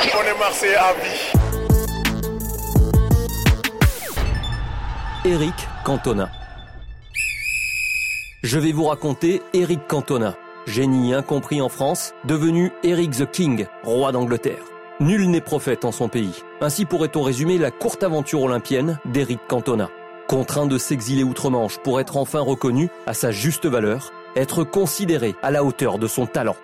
On est Marseillais à vie. Éric Cantona. Je vais vous raconter Éric Cantona, génie incompris en France, devenu Eric the King, roi d'Angleterre. Nul n'est prophète en son pays. Ainsi pourrait-on résumer la courte aventure olympienne d'Éric Cantona. Contraint de s'exiler outre-Manche pour être enfin reconnu à sa juste valeur, être considéré à la hauteur de son talent.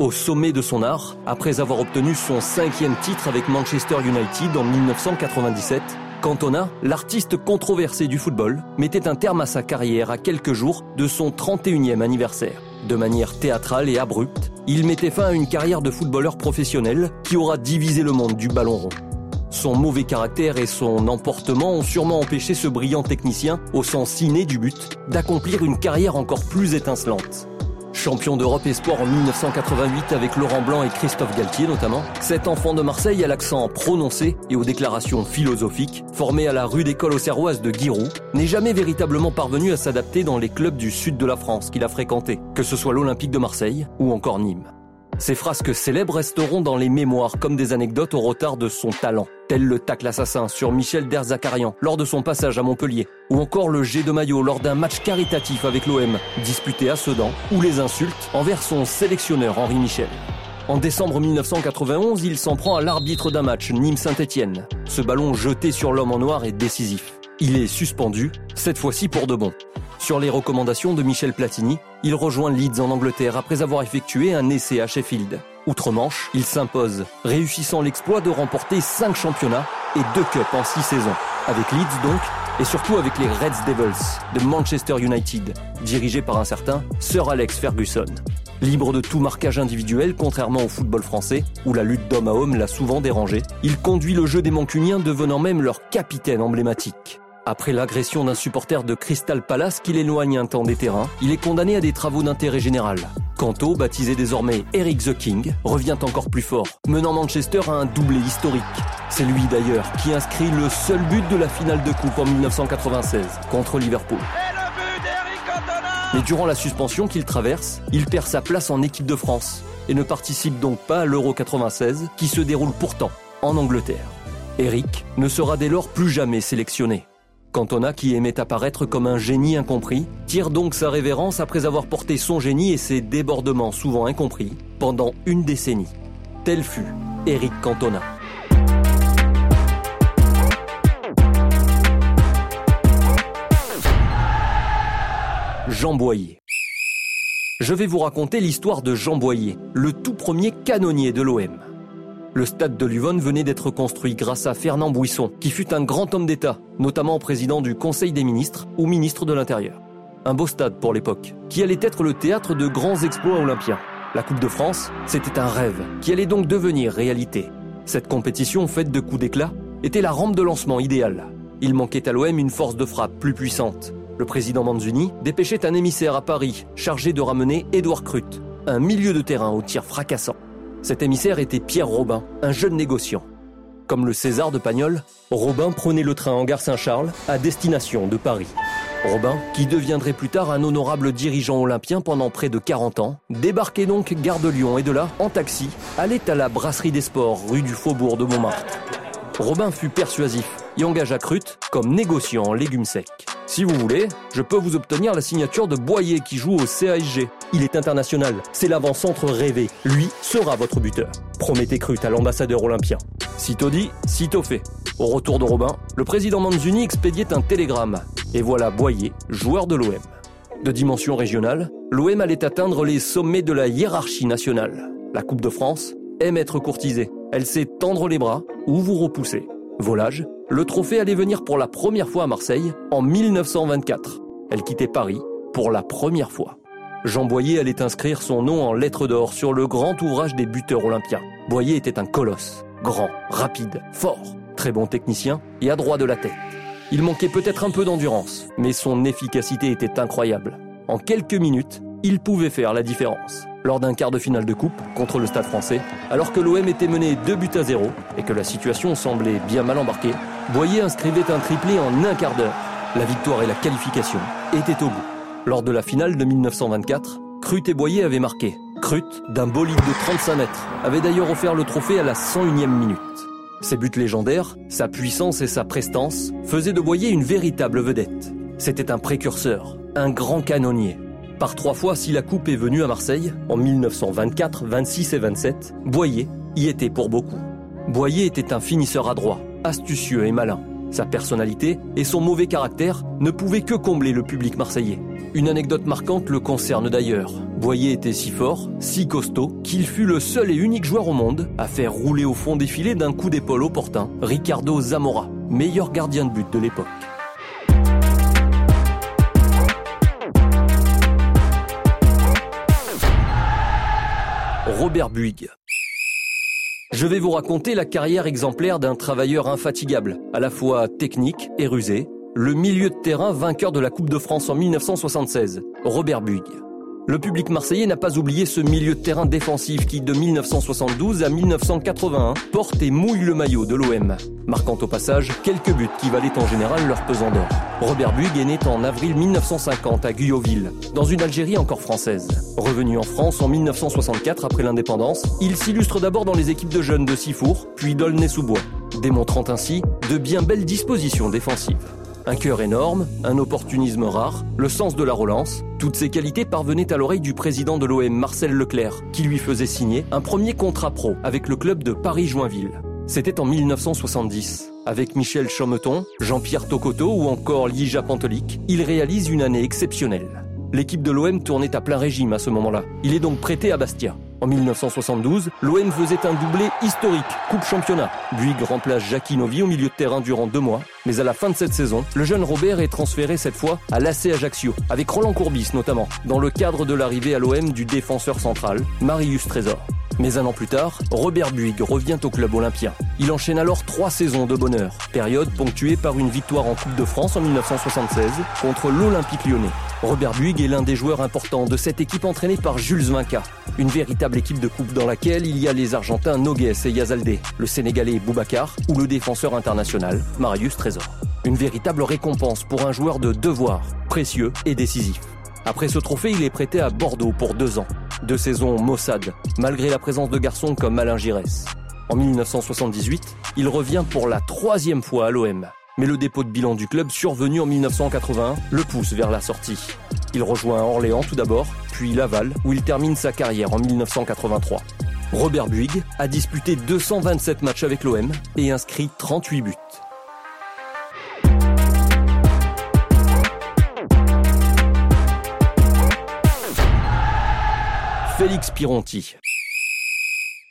Au sommet de son art, après avoir obtenu son 5e titre avec Manchester United en 1997, Cantona, l'artiste controversé du football, mettait un terme à sa carrière à quelques jours de son 31e anniversaire. De manière théâtrale et abrupte, il mettait fin à une carrière de footballeur professionnel qui aura divisé le monde du ballon rond. Son mauvais caractère et son emportement ont sûrement empêché ce brillant technicien, au sens inné du but, d'accomplir une carrière encore plus étincelante. Champion d'Europe espoir en 1988 avec Laurent Blanc et Christophe Galtier notamment, cet enfant de Marseille à l'accent prononcé et aux déclarations philosophiques, formé à la rude école auxerroise de Giroud, n'est jamais véritablement parvenu à s'adapter dans les clubs du sud de la France qu'il a fréquentés, que ce soit l'Olympique de Marseille ou encore Nîmes. Ces frasques célèbres resteront dans les mémoires comme des anecdotes au retard de son talent, tel le tacle assassin sur Michel Derzakarian lors de son passage à Montpellier, ou encore le jet de maillot lors d'un match caritatif avec l'OM, disputé à Sedan, ou les insultes envers son sélectionneur Henri Michel. En décembre 1991, il s'en prend à l'arbitre d'un match Nîmes-Saint-Étienne. Ce ballon jeté sur l'homme en noir est décisif. Il est suspendu, cette fois-ci pour de bon. Sur les recommandations de Michel Platini, il rejoint Leeds en Angleterre après avoir effectué un essai à Sheffield. Outre-Manche, il s'impose, réussissant l'exploit de remporter 5 championnats et 2 cups en 6 saisons. Avec Leeds donc, et surtout avec les Reds Devils de Manchester United, dirigés par un certain Sir Alex Ferguson. Libre de tout marquage individuel, contrairement au football français, où la lutte d'homme à homme l'a souvent dérangé, il conduit le jeu des Mancuniens, devenant même leur capitaine emblématique. Après l'agression d'un supporter de Crystal Palace qui l'éloigne un temps des terrains, il est condamné à des travaux d'intérêt général. Canto, baptisé désormais Eric the King, revient encore plus fort, menant Manchester à un doublé historique. C'est lui d'ailleurs qui inscrit le seul but de la finale de coupe en 1996 contre Liverpool. Mais durant la suspension qu'il traverse, il perd sa place en équipe de France et ne participe donc pas à l'Euro 96 qui se déroule pourtant en Angleterre. Eric ne sera dès lors plus jamais sélectionné. Cantona, qui aimait apparaître comme un génie incompris, tire donc sa révérence après avoir porté son génie et ses débordements souvent incompris pendant une décennie. Tel fut Éric Cantona. Jean Boyer. Je vais vous raconter l'histoire de Jean Boyer, le tout premier canonnier de l'OM. Le stade de Luvonne venait d'être construit grâce à Fernand Bouisson, qui fut un grand homme d'État, notamment président du Conseil des ministres ou ministre de l'Intérieur. Un beau stade pour l'époque, qui allait être le théâtre de grands exploits olympiens. La Coupe de France, c'était un rêve, qui allait donc devenir réalité. Cette compétition, faite de coups d'éclat, était la rampe de lancement idéale. Il manquait à l'OM une force de frappe plus puissante. Le président Manzuni dépêchait un émissaire à Paris, chargé de ramener Édouard Crut, un milieu de terrain au tir fracassant. Cet émissaire était Pierre Robin, un jeune négociant. Comme le César de Pagnol, Robin prenait le train en gare Saint-Charles à destination de Paris. Robin, qui deviendrait plus tard un honorable dirigeant olympien pendant près de 40 ans, débarquait donc gare de Lyon et de là, en taxi, allait à la Brasserie des Sports, rue du Faubourg de Montmartre. Robin fut persuasif et engagea Crut comme négociant en légumes secs. « Si vous voulez, je peux vous obtenir la signature de Boyer qui joue au CASG. Il est international, c'est l'avant-centre rêvé. Lui sera votre buteur. » Promettait Crut à l'ambassadeur olympien. Sitôt dit, sitôt fait. Au retour de Robin, le président Manzuni expédiait un télégramme. Et voilà Boyer, joueur de l'OM. De dimension régionale, l'OM allait atteindre les sommets de la hiérarchie nationale. La Coupe de France aime être courtisée. Elle sait tendre les bras ou vous repousser. Volage, le trophée allait venir pour la première fois à Marseille en 1924. Elle quittait Paris pour la première fois. Jean Boyer allait inscrire son nom en lettres d'or sur le grand ouvrage des buteurs olympiens. Boyer était un colosse, grand, rapide, fort, très bon technicien et adroit de la tête. Il manquait peut-être un peu d'endurance, mais son efficacité était incroyable. En quelques minutes, il pouvait faire la différence. Lors d'un quart de finale de coupe contre le Stade Français, alors que l'OM était mené 2-0 et que la situation semblait bien mal embarquée, Boyer inscrivait un triplé en un quart d'heure. La victoire et la qualification étaient au bout. Lors de la finale de 1924, Crut et Boyer avaient marqué. Crut, d'un bolide de 35 mètres, avait d'ailleurs offert le trophée à la 101e minute. Ses buts légendaires, sa puissance et sa prestance faisaient de Boyer une véritable vedette. C'était un précurseur, un grand canonnier. Par trois fois, si la coupe est venue à Marseille, en 1924, 26 et 27, Boyer y était pour beaucoup. Boyer était un finisseur adroit, astucieux et malin. Sa personnalité et son mauvais caractère ne pouvaient que combler le public marseillais. Une anecdote marquante le concerne d'ailleurs. Boyer était si fort, si costaud, qu'il fut le seul et unique joueur au monde à faire rouler au fond des filets d'un coup d'épaule opportun Ricardo Zamora, meilleur gardien de but de l'époque. Robert Buig. Je vais vous raconter la carrière exemplaire d'un travailleur infatigable, à la fois technique et rusé, le milieu de terrain vainqueur de la Coupe de France en 1976, Robert Buig. Le public marseillais n'a pas oublié ce milieu de terrain défensif qui, de 1972 à 1981, porte et mouille le maillot de l'OM, marquant au passage quelques buts qui valaient en général leur pesant d'or. Robert Buig est né en avril 1950 à Guyauville, dans une Algérie encore française. Revenu en France en 1964 après l'indépendance, il s'illustre d'abord dans les équipes de jeunes de Sifour, puis d'Aulnay-sous-Bois, démontrant ainsi de bien belles dispositions défensives. Un cœur énorme, un opportunisme rare, le sens de la relance, toutes ces qualités parvenaient à l'oreille du président de l'OM, Marcel Leclerc, qui lui faisait signer un premier contrat pro avec le club de Paris-Joinville. C'était en 1970. Avec Michel Chaumeton, Jean-Pierre Tokoto ou encore Lija Pantolik, il réalise une année exceptionnelle. L'équipe de l'OM tournait à plein régime à ce moment-là. Il est donc prêté à Bastia. En 1972, l'OM faisait un doublé historique, Coupe Championnat. Buig remplace Jacquinovi au milieu de terrain durant 2 mois. Mais à la fin de cette saison, le jeune Robert est transféré cette fois à l'AC Ajaccio, avec Roland Courbis notamment, dans le cadre de l'arrivée à l'OM du défenseur central, Marius Trésor. Mais un an plus tard, Robert Buig revient au club olympien. Il enchaîne alors 3 saisons de bonheur, période ponctuée par une victoire en Coupe de France en 1976 contre l'Olympique lyonnais. Robert Buig est l'un des joueurs importants de cette équipe entraînée par Jules Devaquez, une véritable équipe de coupe dans laquelle il y a les Argentins Nogués et Yazaldé, le Sénégalais Boubacar ou le défenseur international Marius Trésor. Une véritable récompense pour un joueur de devoir, précieux et décisif. Après ce trophée, il est prêté à Bordeaux pour 2 ans. 2 saisons maussades, malgré la présence de garçons comme Alain Giresse. En 1978, il revient pour la 3e fois à l'OM. Mais le dépôt de bilan du club survenu en 1981 le pousse vers la sortie. Il rejoint Orléans tout d'abord, puis Laval, où il termine sa carrière en 1983. Robert Buig a disputé 227 matchs avec l'OM et inscrit 38 buts. Félix Pironti.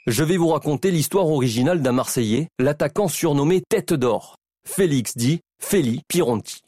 Je vais vous raconter l'histoire originale d'un Marseillais, l'attaquant surnommé Tête d'Or. Félix dit Feli Pironti.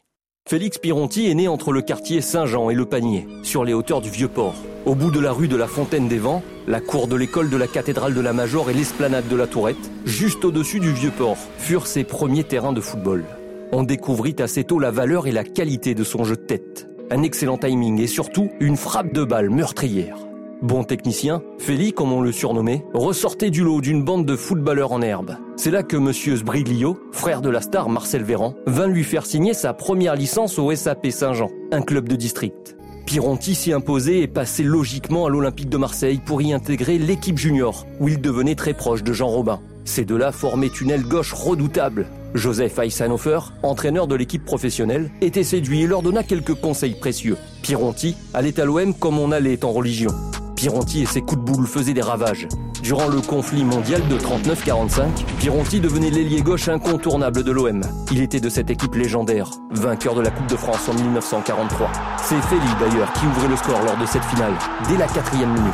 Félix Pironti est né entre le quartier Saint-Jean et le Panier, sur les hauteurs du Vieux-Port. Au bout de la rue de la Fontaine des Vents, la cour de l'école de la cathédrale de la Major et l'esplanade de la Tourette, juste au-dessus du Vieux-Port, furent ses premiers terrains de football. On découvrit assez tôt la valeur et la qualité de son jeu de tête. Un excellent timing et surtout une frappe de balle meurtrière. Bon technicien, Feli, comme on le surnommait, ressortait du lot d'une bande de footballeurs en herbe. C'est là que monsieur Sbriglio, frère de la star Marcel Véran, vint lui faire signer sa première licence au SAP Saint-Jean, un club de district. Pironti s'y imposait et passait logiquement à l'Olympique de Marseille pour y intégrer l'équipe junior, où il devenait très proche de Jean Robin. Ces deux-là formaient une aile gauche redoutable. Joseph Eissenhofer, entraîneur de l'équipe professionnelle, était séduit et leur donna quelques conseils précieux. Pironti allait à l'OM comme on allait en religion. Pironti et ses coups de boule faisaient des ravages. Durant le conflit mondial de 39-45, Pironti devenait l'ailier gauche incontournable de l'OM. Il était de cette équipe légendaire, vainqueur de la Coupe de France en 1943. C'est Feli d'ailleurs qui ouvrait le score lors de cette finale, dès la 4e minute.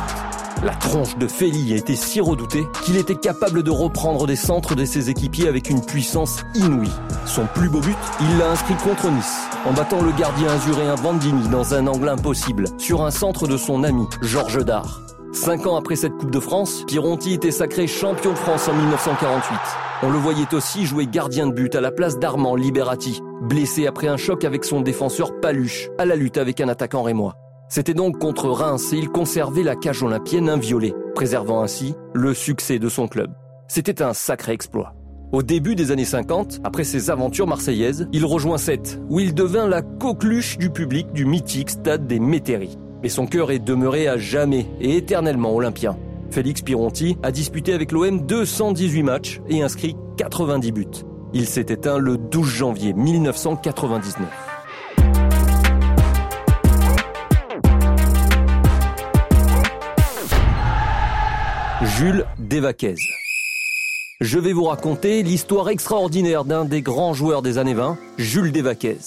La tronche de Feli était si redoutée qu'il était capable de reprendre des centres de ses équipiers avec une puissance inouïe. Son plus beau but, il l'a inscrit contre Nice, en battant le gardien azuréen Vandigny dans un angle impossible, sur un centre de son ami, Georges Dard. 5 ans après cette Coupe de France, Pironti était sacré champion de France en 1948. On le voyait aussi jouer gardien de but à la place d'Armand Liberati, blessé après un choc avec son défenseur Paluche, à la lutte avec un attaquant rémois. C'était donc contre Reims et il conservait la cage olympienne inviolée, préservant ainsi le succès de son club. C'était un sacré exploit. Au début des années 50, après ses aventures marseillaises, il rejoint Sète, où il devint la coqueluche du public du mythique stade des Métairies. et son cœur est demeuré à jamais et éternellement olympien. Félix Pironti a disputé avec l'OM 218 matchs et inscrit 90 buts. Il s'est éteint le 12 janvier 1999. Jules Devaquez. Je vais vous raconter l'histoire extraordinaire d'un des grands joueurs des années 20, Jules Devaquez.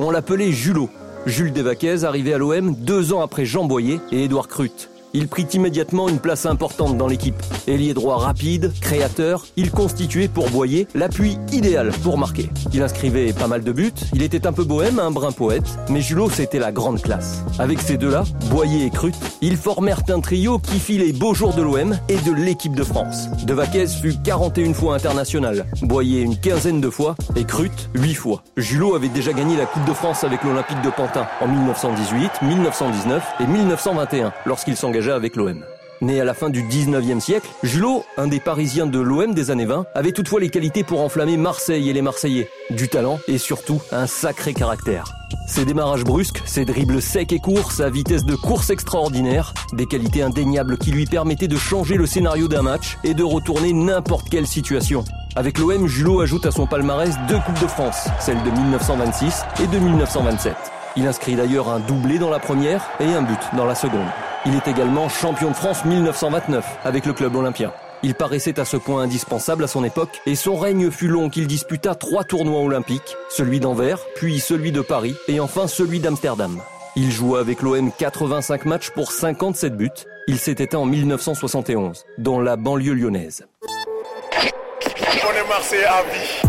On l'appelait Julot. Jules Devaquez arrivait à l'OM 2 ans après Jean Boyer et Édouard Crut. Il prit immédiatement une place importante dans l'équipe. Ailier droit rapide, créateur, il constituait pour Boyer l'appui idéal pour marquer. Il inscrivait pas mal de buts, il était un peu bohème, un brin poète, mais Julot c'était la grande classe. Avec ces deux-là, Boyer et Crut, ils formèrent un trio qui fit les beaux jours de l'OM et de l'équipe de France. Devaquez fut 41 fois international, Boyer une quinzaine de fois et Crut 8 fois. Julot avait déjà gagné la Coupe de France avec l'Olympique de Pantin en 1918, 1919 et 1921 lorsqu'il s'engagea avec l'OM. Né à la fin du 19e siècle, Julot, un des Parisiens de l'OM des années 20, avait toutefois les qualités pour enflammer Marseille et les Marseillais. Du talent et surtout un sacré caractère. Ses démarrages brusques, ses dribbles secs et courts, sa vitesse de course extraordinaire, des qualités indéniables qui lui permettaient de changer le scénario d'un match et de retourner n'importe quelle situation. Avec l'OM, Julot ajoute à son palmarès 2 Coupes de France, celle de 1926 et de 1927. Il inscrit d'ailleurs un doublé dans la première et un but dans la seconde. Il est également champion de France 1929 avec le club olympien. Il paraissait à ce point indispensable à son époque et son règne fut long qu'il disputa 3 tournois olympiques, celui d'Anvers, puis celui de Paris et enfin celui d'Amsterdam. Il joua avec l'OM 85 matchs pour 57 buts. Il s'est éteint en 1971 dans la banlieue lyonnaise. On est Marseillais à vie.